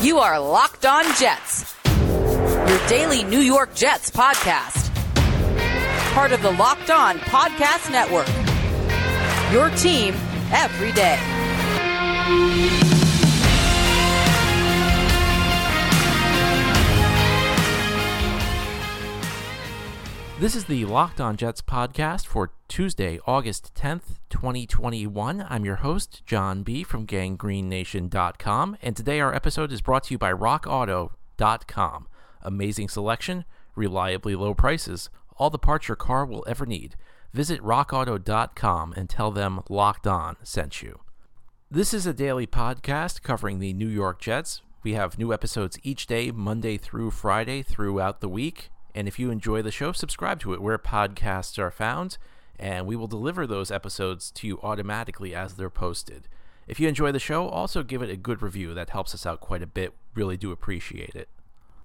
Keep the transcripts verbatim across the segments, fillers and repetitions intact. You are Locked On Jets, your daily New York Jets podcast. Part of the Locked On Podcast Network, your team every day. This is the Locked On Jets podcast for Tuesday, August tenth, twenty twenty-one. I'm your host, John B. from gang green nation dot com, and today our episode is brought to you by rock auto dot com. Amazing selection, reliably low prices, all the parts your car will ever need. Visit rock auto dot com and tell them Locked On sent you. This is a daily podcast covering the New York Jets. We have new episodes each day, Monday through Friday, throughout the week. And if you enjoy the show, subscribe to it where podcasts are found, and we will deliver those episodes to you automatically as they're posted. If you enjoy the show, also give it a good review. That helps us out quite a bit. Really do appreciate it.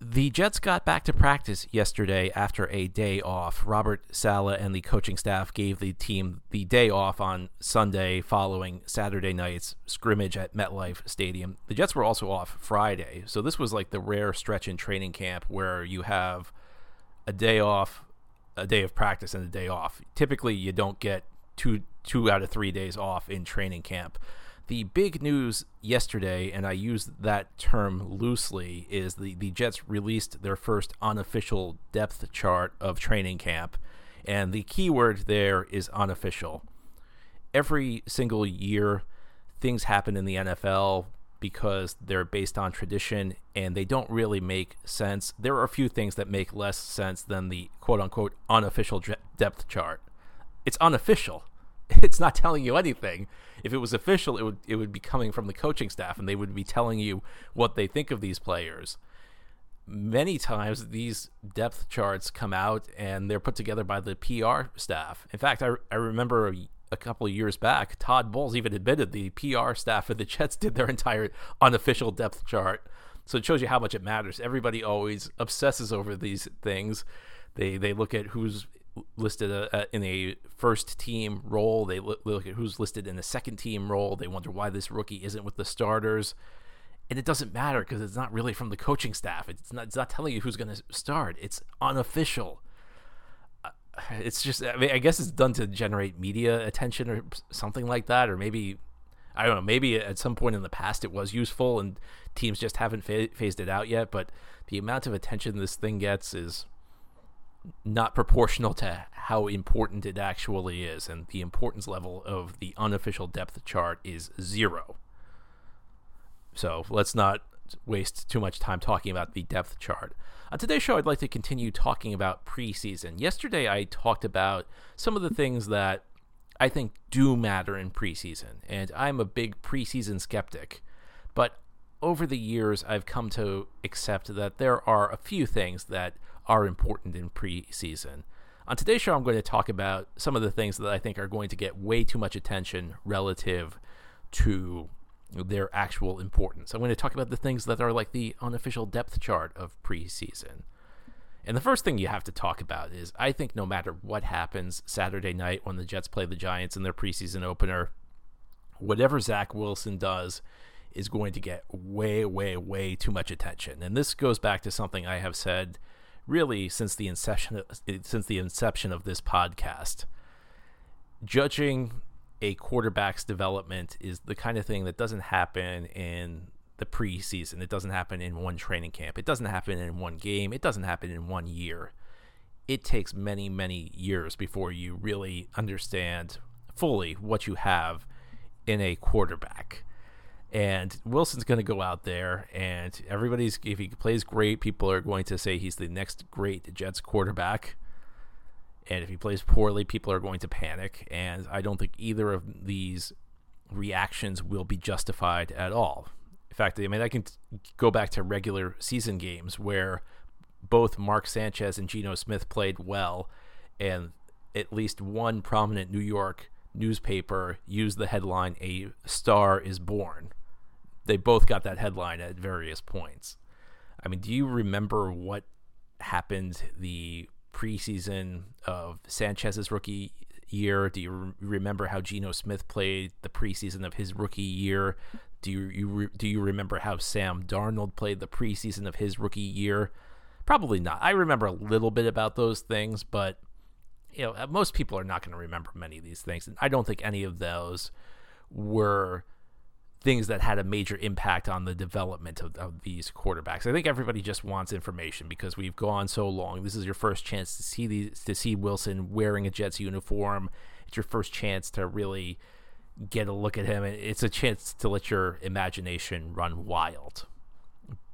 The Jets got back to practice yesterday after a day off. Robert Saleh and the coaching staff gave the team the day off on Sunday following Saturday night's scrimmage at MetLife Stadium. The Jets were also off Friday, so this was like the rare stretch in training camp where you have a day off, a day of practice, and a day off. Typically, you don't get two two out of three days off in training camp. The big news yesterday, and I use that term loosely, is the, the Jets released their first unofficial depth chart of training camp, and the key word there is unofficial. Every single year, things happen in the N F L because they're based on tradition and they don't really make sense. There are a few things that make less sense than the quote-unquote unofficial depth chart. It's unofficial. It's not telling you anything. If it was official, it would it would be coming from the coaching staff and they would be telling you what they think of these players. Many times these depth charts come out and they're put together by the P R staff. In fact, I, I remember a, a couple of years back, Todd Bowles even admitted the P R staff of the Jets did their entire unofficial depth chart. So it shows you how much it matters. Everybody always obsesses over these things. They they look at who's listed a, a, in a first team role. They look, look at who's listed in a second team role. They wonder why this rookie isn't with the starters. And it doesn't matter because it's not really from the coaching staff. It's not, it's not telling you who's going to start. It's unofficial. It's just, I mean, I guess it's done to generate media attention or something like that, or maybe, I don't know, maybe at some point in the past it was useful and teams just haven't phased it out yet, but the amount of attention this thing gets is not proportional to how important it actually is, and the importance level of the unofficial depth chart is zero. So let's not waste too much time talking about the depth chart. On today's show, I'd like to continue talking about preseason. Yesterday, I talked about some of the things that I think do matter in preseason, and I'm a big preseason skeptic. But over the years, I've come to accept that there are a few things that are important in preseason. On today's show, I'm going to talk about some of the things that I think are going to get way too much attention relative to their actual importance. I'm going to talk about the things that are like the unofficial depth chart of preseason. And the first thing you have to talk about is, I think no matter what happens Saturday night when the Jets play the Giants in their preseason opener, whatever Zach Wilson does is going to get way, way, way too much attention. And this goes back to something I have said really since the inception, since the inception of this podcast. Judging a quarterback's development is the kind of thing that doesn't happen in the preseason. It doesn't happen in one training camp. It doesn't happen in one game. It doesn't happen in one year. It takes many, many years before you really understand fully what you have in a quarterback. And Wilson's going to go out there, and everybody's, if he plays great, people are going to say he's the next great Jets quarterback. And if he plays poorly, people are going to panic. And I don't think either of these reactions will be justified at all. In fact, I mean, I can t- go back to regular season games where both Mark Sanchez and Geno Smith played well, and at least one prominent New York newspaper used the headline, "A Star is Born." They both got that headline at various points. I mean, do you remember what happened the preseason of Sanchez's rookie year? Do you re- remember how Geno Smith played the preseason of his rookie year? Do you, you re, do you remember how Sam Darnold played the preseason of his rookie year? Probably not. I remember a little bit about those things, but you know, most people are not going to remember many of these things. And I don't think any of those were things that had a major impact on the development of, of these quarterbacks. I think everybody just wants information because we've gone so long. This is your first chance to see these, to see Wilson wearing a Jets uniform. It's your first chance to really get a look at him. It's a chance to let your imagination run wild.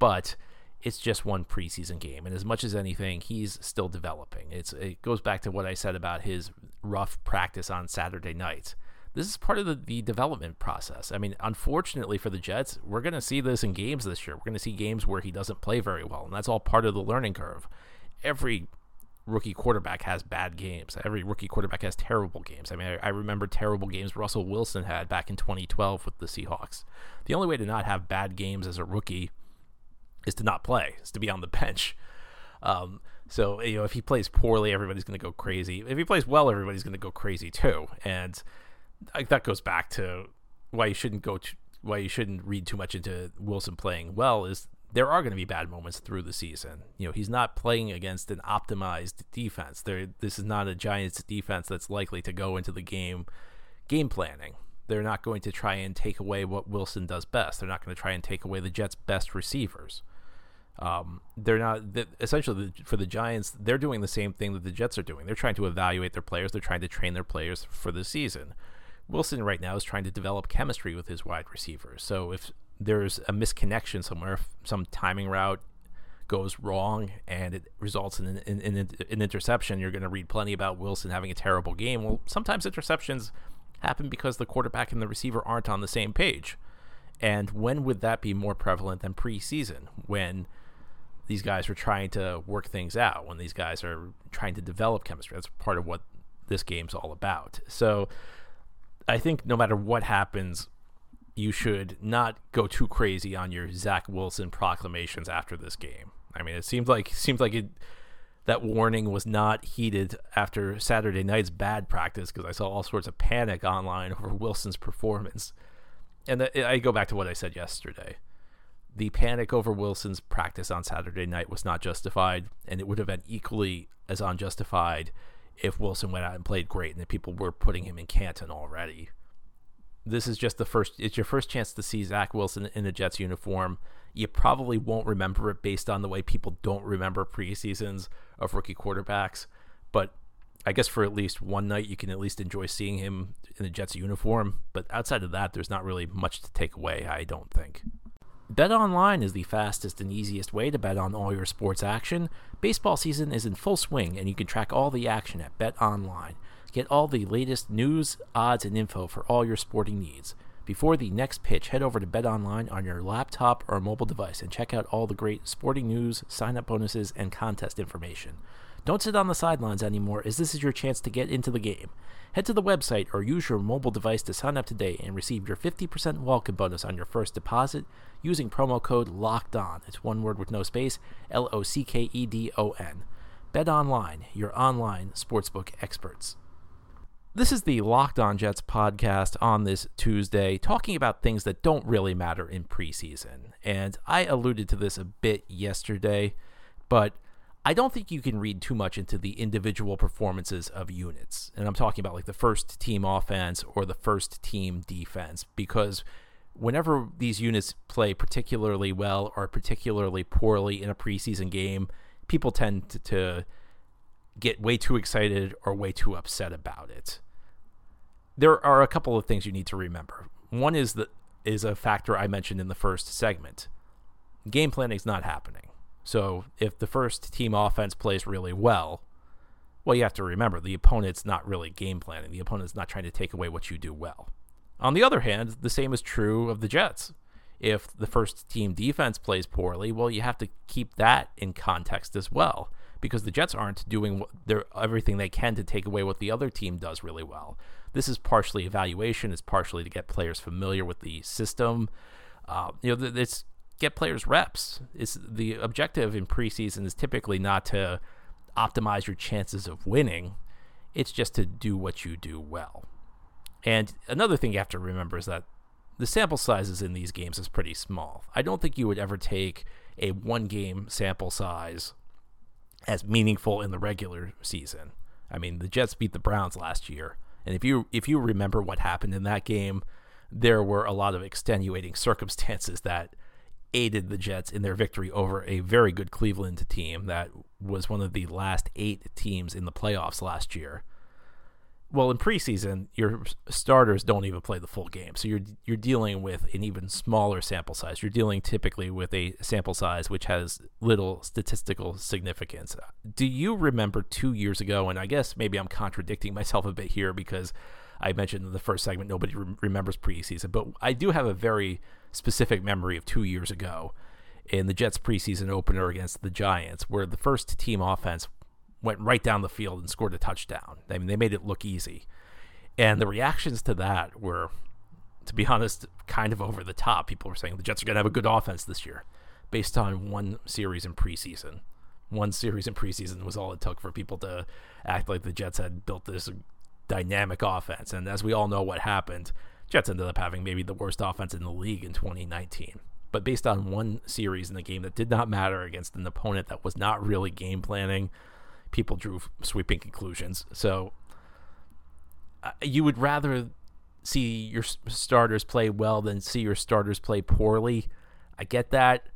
But it's just one preseason game, and as much as anything, he's still developing. It's it goes back to what I said about his rough practice on Saturday night. This is part of the, the development process. I mean, unfortunately for the Jets, we're going to see this in games this year. We're going to see games where he doesn't play very well, and that's all part of the learning curve. Every rookie quarterback has bad games. Every rookie quarterback has terrible games. I mean, I, I remember terrible games Russell Wilson had back in twenty twelve with the Seahawks. The only way to not have bad games as a rookie is to not play, is to be on the bench. Um, so, you know, if he plays poorly, everybody's going to go crazy. If he plays well, everybody's going to go crazy too. And like, that goes back to why you shouldn't go, to, why you shouldn't read too much into Wilson playing well. Is there are going to be bad moments through the season. You know, he's not playing against an optimized defense. There, this is not a Giants defense that's likely to go into the game game planning. They're not going to try and take away what Wilson does best. They're not going to try and take away the Jets' best receivers. Um, they're not they, essentially the, for the Giants. They're doing the same thing that the Jets are doing. They're trying to evaluate their players. They're trying to train their players for the season. Wilson right now is trying to develop chemistry with his wide receivers. So if there's a misconnection somewhere, if some timing route goes wrong and it results in an, in, in an interception, you're going to read plenty about Wilson having a terrible game. Well, sometimes interceptions happen because the quarterback and the receiver aren't on the same page. And when would that be more prevalent than preseason, when these guys are trying to work things out, when these guys are trying to develop chemistry? That's part of what this game's all about. So I think no matter what happens, you should not go too crazy on your Zach Wilson proclamations after this game. I mean, it seems like it seems like it that warning was not heeded after Saturday night's bad practice, because I saw all sorts of panic online over Wilson's performance. And the, I go back to what I said yesterday. The panic over Wilson's practice on Saturday night was not justified, and it would have been equally as unjustified if Wilson went out and played great and the people were putting him in Canton already. This is just the first, it's your first chance to see Zach Wilson in a Jets uniform. You probably won't remember it based on the way people don't remember preseasons of rookie quarterbacks, but I guess for at least one night, you can at least enjoy seeing him in a Jets uniform. But outside of that, there's not really much to take away, I don't think. BetOnline is the fastest and easiest way to bet on all your sports action. Baseball season is in full swing, and you can track all the action at BetOnline. Get all the latest news, odds, and info for all your sporting needs. Before the next pitch, head over to BetOnline on your laptop or mobile device and check out all the great sporting news, sign-up bonuses, and contest information. Don't sit on the sidelines anymore, as this is your chance to get into the game. Head to the website or use your mobile device to sign up today and receive your fifty percent welcome bonus on your first deposit using promo code LOCKEDON. It's one word with no space, L O C K E D O N. BetOnline, your online sportsbook experts. This is the Locked On Jets podcast on this Tuesday, talking about things that don't really matter in preseason. And I alluded to this a bit yesterday, but I don't think you can read too much into the individual performances of units. And I'm talking about like the first team offense or the first team defense, because whenever these units play particularly well or particularly poorly in a preseason game, people tend to, to get way too excited or way too upset about it. There are a couple of things you need to remember. One is the, is a factor I mentioned in the first segment. Game planning is not happening. So if the first team offense plays really well, well, you have to remember the opponent's not really game planning. The opponent's not trying to take away what you do well. On the other hand, the same is true of the Jets. If the first team defense plays poorly, well, you have to keep that in context as well, because the Jets aren't doing their, everything they can to take away what the other team does really well. This is partially evaluation. It's partially to get players familiar with the system. Uh, you know, it's get players reps. It's the objective in preseason is typically not to optimize your chances of winning. It's just to do what you do well. And another thing you have to remember is that the sample sizes in these games is pretty small. I don't think you would ever take a one-game sample size as meaningful in the regular season. I mean, the Jets beat the Browns last year, and if you if you remember what happened in that game, there were a lot of extenuating circumstances that aided the Jets in their victory over a very good Cleveland team that was one of the last eight teams in the playoffs last year. Well, in preseason, your starters don't even play the full game, so you're you're dealing with an even smaller sample size. You're dealing typically with a sample size which has little statistical significance. Do you remember two years ago, and I guess maybe I'm contradicting myself a bit here because I mentioned in the first segment nobody re- remembers preseason, but I do have a very specific memory of two years ago in the Jets preseason opener against the Giants, where the first team offense went right down the field and scored a touchdown. I mean, they made it look easy. And the reactions to that were, to be honest, kind of over the top. People were saying the Jets are going to have a good offense this year based on one series in preseason. One series in preseason was all it took for people to act like the Jets had built this dynamic offense. And as we all know what happened, Jets ended up having maybe the worst offense in the league in twenty nineteen. But based on one series in a game that did not matter against an opponent that was not really game planning, people drew sweeping conclusions. So uh, you would rather see your starters play well than see your starters play poorly. I get that.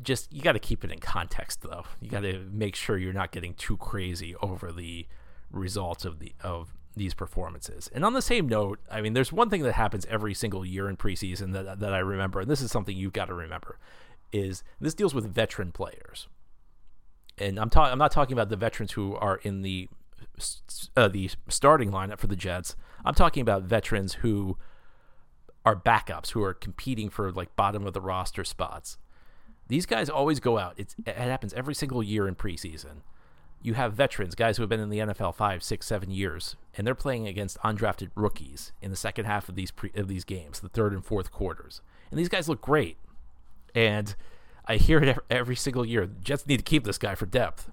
Just you got to keep it in context, though. You got to make sure you're not getting too crazy over the results of the of these performances. And on the same note, I mean, there's one thing that happens every single year in preseason that that I remember, and this is something you've got to remember, is this deals with veteran players. And I'm talking. I'm not talking about the veterans who are in the uh, the starting lineup for the Jets. I'm talking about veterans who are backups, who are competing for like bottom of the roster spots. These guys always go out. It's, it happens every single year in preseason. You have veterans, guys who have been in the N F L five, six, seven years, and they're playing against undrafted rookies in the second half of these pre, of these games, the third and fourth quarters. And these guys look great. And I hear it every single year. Jets need to keep this guy for depth.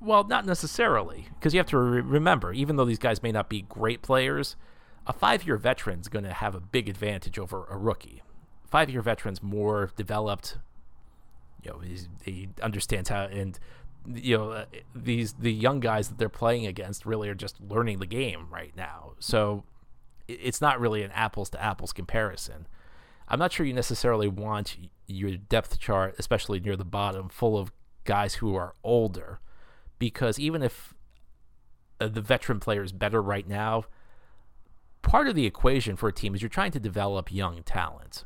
Well, not necessarily, because you have to re- remember, even though these guys may not be great players, a five-year veteran's going to have a big advantage over a rookie. Five-year veteran's more developed. You know, he's, he understands how, and you know, these the young guys that they're playing against really are just learning the game right now. So it's not really an apples-to-apples comparison. I'm not sure you necessarily want your depth chart, especially near the bottom, full of guys who are older, because even if the veteran player is better right now, part of the equation for a team is you're trying to develop young talent.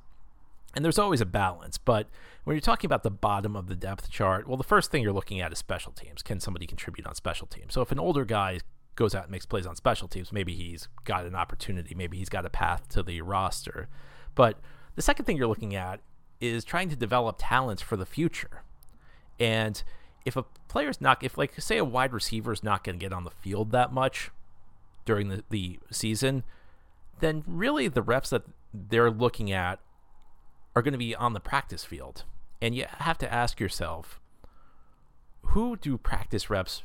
And there's always a balance, but when you're talking about the bottom of the depth chart, well, the first thing you're looking at is special teams. Can somebody contribute on special teams? So if an older guy goes out and makes plays on special teams, maybe he's got an opportunity, maybe he's got a path to the roster. But the second thing you're looking at is trying to develop talents for the future. And if a player's not, if like say a wide receiver's not going to get on the field that much during the, the season, then really the reps that they're looking at are going to be on the practice field. And you have to ask yourself, who do practice reps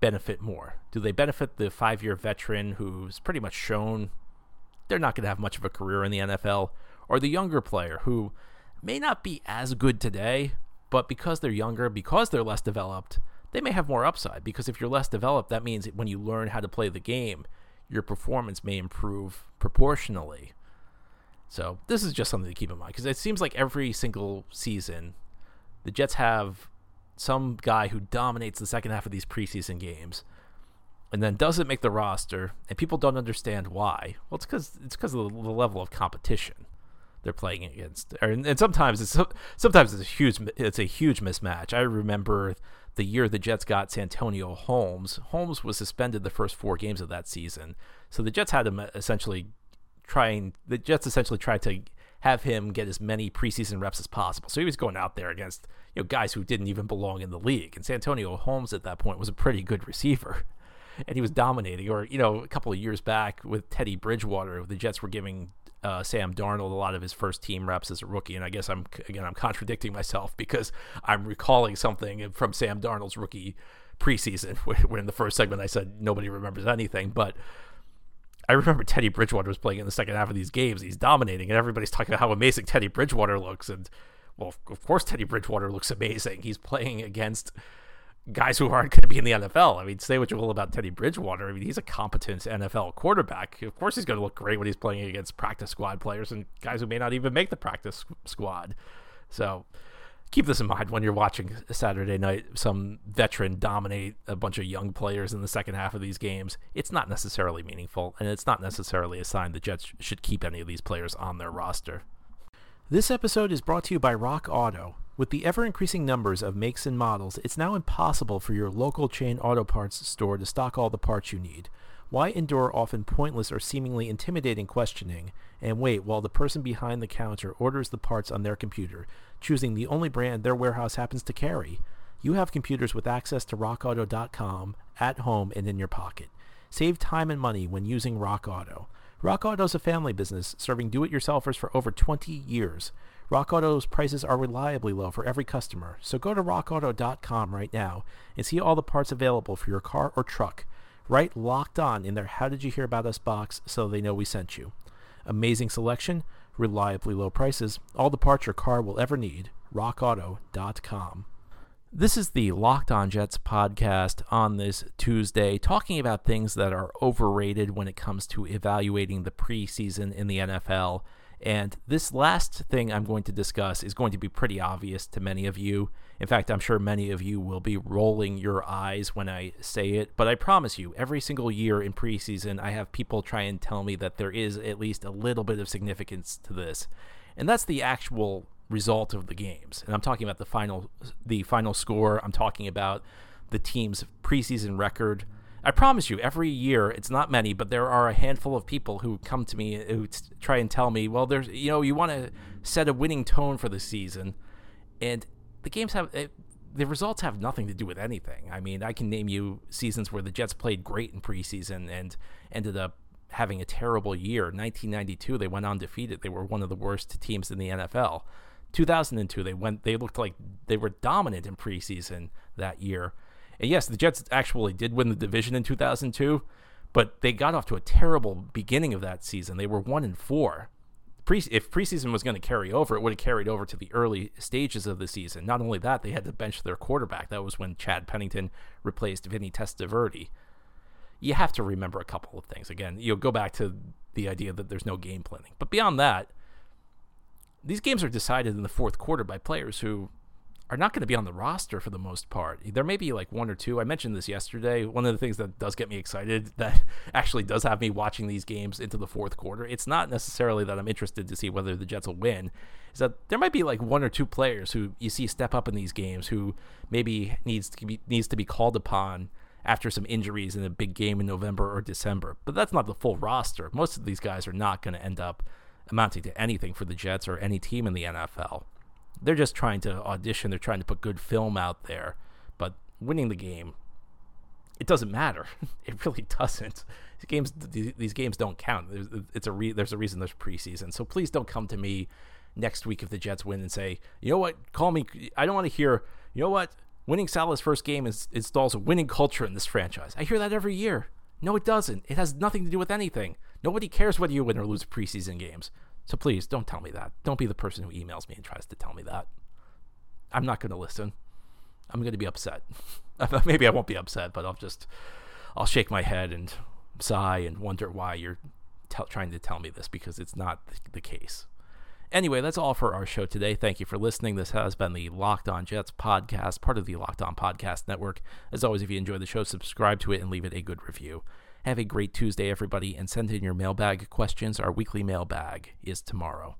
benefit more? Do they benefit the five-year veteran who's pretty much shown they're not going to have much of a career in the N F L, or the younger player who may not be as good today, but because they're younger, because they're less developed, they may have more upside? Because if you're less developed, that means that when you learn how to play the game, your performance may improve proportionally. So this is just something to keep in mind, because it seems like every single season, the Jets have some guy who dominates the second half of these preseason games and then doesn't make the roster, and people don't understand why. Well, it's because it's because of the level of competition they're playing against, and, and sometimes it's sometimes it's a huge it's a huge mismatch. I remember the year the Jets got Santonio Holmes. Holmes was suspended the first four games of that season, so the Jets had him essentially trying. The Jets essentially tried to have him get as many preseason reps as possible. So he was going out there against you know guys who didn't even belong in the league, and Santonio Holmes at that point was a pretty good receiver. And he was dominating. Or, you know, a couple of years back with Teddy Bridgewater, the Jets were giving uh, Sam Darnold a lot of his first team reps as a rookie. And I guess I'm, again, I'm contradicting myself because I'm recalling something from Sam Darnold's rookie preseason, when in the first segment I said nobody remembers anything. But I remember Teddy Bridgewater was playing in the second half of these games. He's dominating, and everybody's talking about how amazing Teddy Bridgewater looks. And, well, of course Teddy Bridgewater looks amazing. He's playing against guys who aren't going to be in the N F L. I mean, say what you will about Teddy Bridgewater. I mean, he's a competent N F L quarterback. Of course he's going to look great when he's playing against practice squad players and guys who may not even make the practice squad. So keep this in mind when you're watching Saturday night, some veteran dominate a bunch of young players in the second half of these games. It's not necessarily meaningful, and it's not necessarily a sign the Jets should keep any of these players on their roster. This episode is brought to you by Rock Auto. With the ever-increasing numbers of makes and models, it's now impossible for your local chain auto parts store to stock all the parts you need. Why endure often pointless or seemingly intimidating questioning and wait while the person behind the counter orders the parts on their computer, choosing the only brand their warehouse happens to carry? You have computers with access to rock auto dot com at home and in your pocket. Save time and money when using Rock Auto. Rock Auto is a family business serving do-it-yourselfers for over twenty years. Rock Auto's prices are reliably low for every customer, so go to rock auto dot com right now and see all the parts available for your car or truck. Write Locked On in their How Did You Hear About Us box so they know we sent you. Amazing selection, reliably low prices, all the parts your car will ever need. rock auto dot com. This is the Locked On Jets podcast on this Tuesday, talking about things that are overrated when it comes to evaluating the preseason in the N F L. And this last thing I'm going to discuss is going to be pretty obvious to many of you. In fact, I'm sure many of you will be rolling your eyes when I say it. But I promise you, every single year in preseason, I have people try and tell me that there is at least a little bit of significance to this. And that's the actual result of the games. And I'm talking about the final, the final score. I'm talking about the team's preseason record. I promise you, every year, it's not many, but there are a handful of people who come to me who t- try and tell me, well, there's, you know, you want to set a winning tone for the season, and the games have, it, the results have nothing to do with anything. I mean, I can name you seasons where the Jets played great in preseason and ended up having a terrible year. nineteen ninety-two, they went undefeated. They were one of the worst teams in the N F L. two thousand two, they went, they looked like they were dominant in preseason that year. And yes, the Jets actually did win the division in two thousand two, but they got off to a terrible beginning of that season. They were one and four. Pre- if preseason was going to carry over, it would have carried over to the early stages of the season. Not only that, they had to bench their quarterback. That was when Chad Pennington replaced Vinny Testaverde. You have to remember a couple of things. Again, you'll go back to the idea that there's no game planning. But beyond that, these games are decided in the fourth quarter by players who are not going to be on the roster for the most part. There may be like one or two. I mentioned this yesterday. One of the things that does get me excited, that actually does have me watching these games into the fourth quarter, it's not necessarily that I'm interested to see whether the Jets will win, is that there might be like one or two players who you see step up in these games who maybe needs to be, needs to be called upon after some injuries in a big game in November or December. But that's not the full roster. Most of these guys are not going to end up amounting to anything for the Jets or any team in the N F L. They're just trying to audition. They're trying to put good film out there. But winning the game, it doesn't matter. It really doesn't. These games, these games don't count. There's, it's a re, there's a reason there's preseason. So please don't come to me next week if the Jets win and say, you know what, call me. I don't want to hear, you know what, winning Salah's first game is, installs a winning culture in this franchise. I hear that every year. No, it doesn't. It has nothing to do with anything. Nobody cares whether you win or lose preseason games. So please, don't tell me that. Don't be the person who emails me and tries to tell me that. I'm not going to listen. I'm going to be upset. Maybe I won't be upset, but I'll just, I'll shake my head and sigh and wonder why you're t- trying to tell me this, because it's not th- the case. Anyway, that's all for our show today. Thank you for listening. This has been the Locked On Jets podcast, part of the Locked On Podcast Network. As always, if you enjoyed the show, subscribe to it and leave it a good review. Have a great Tuesday, everybody, and send in your mailbag questions. Our weekly mailbag is tomorrow.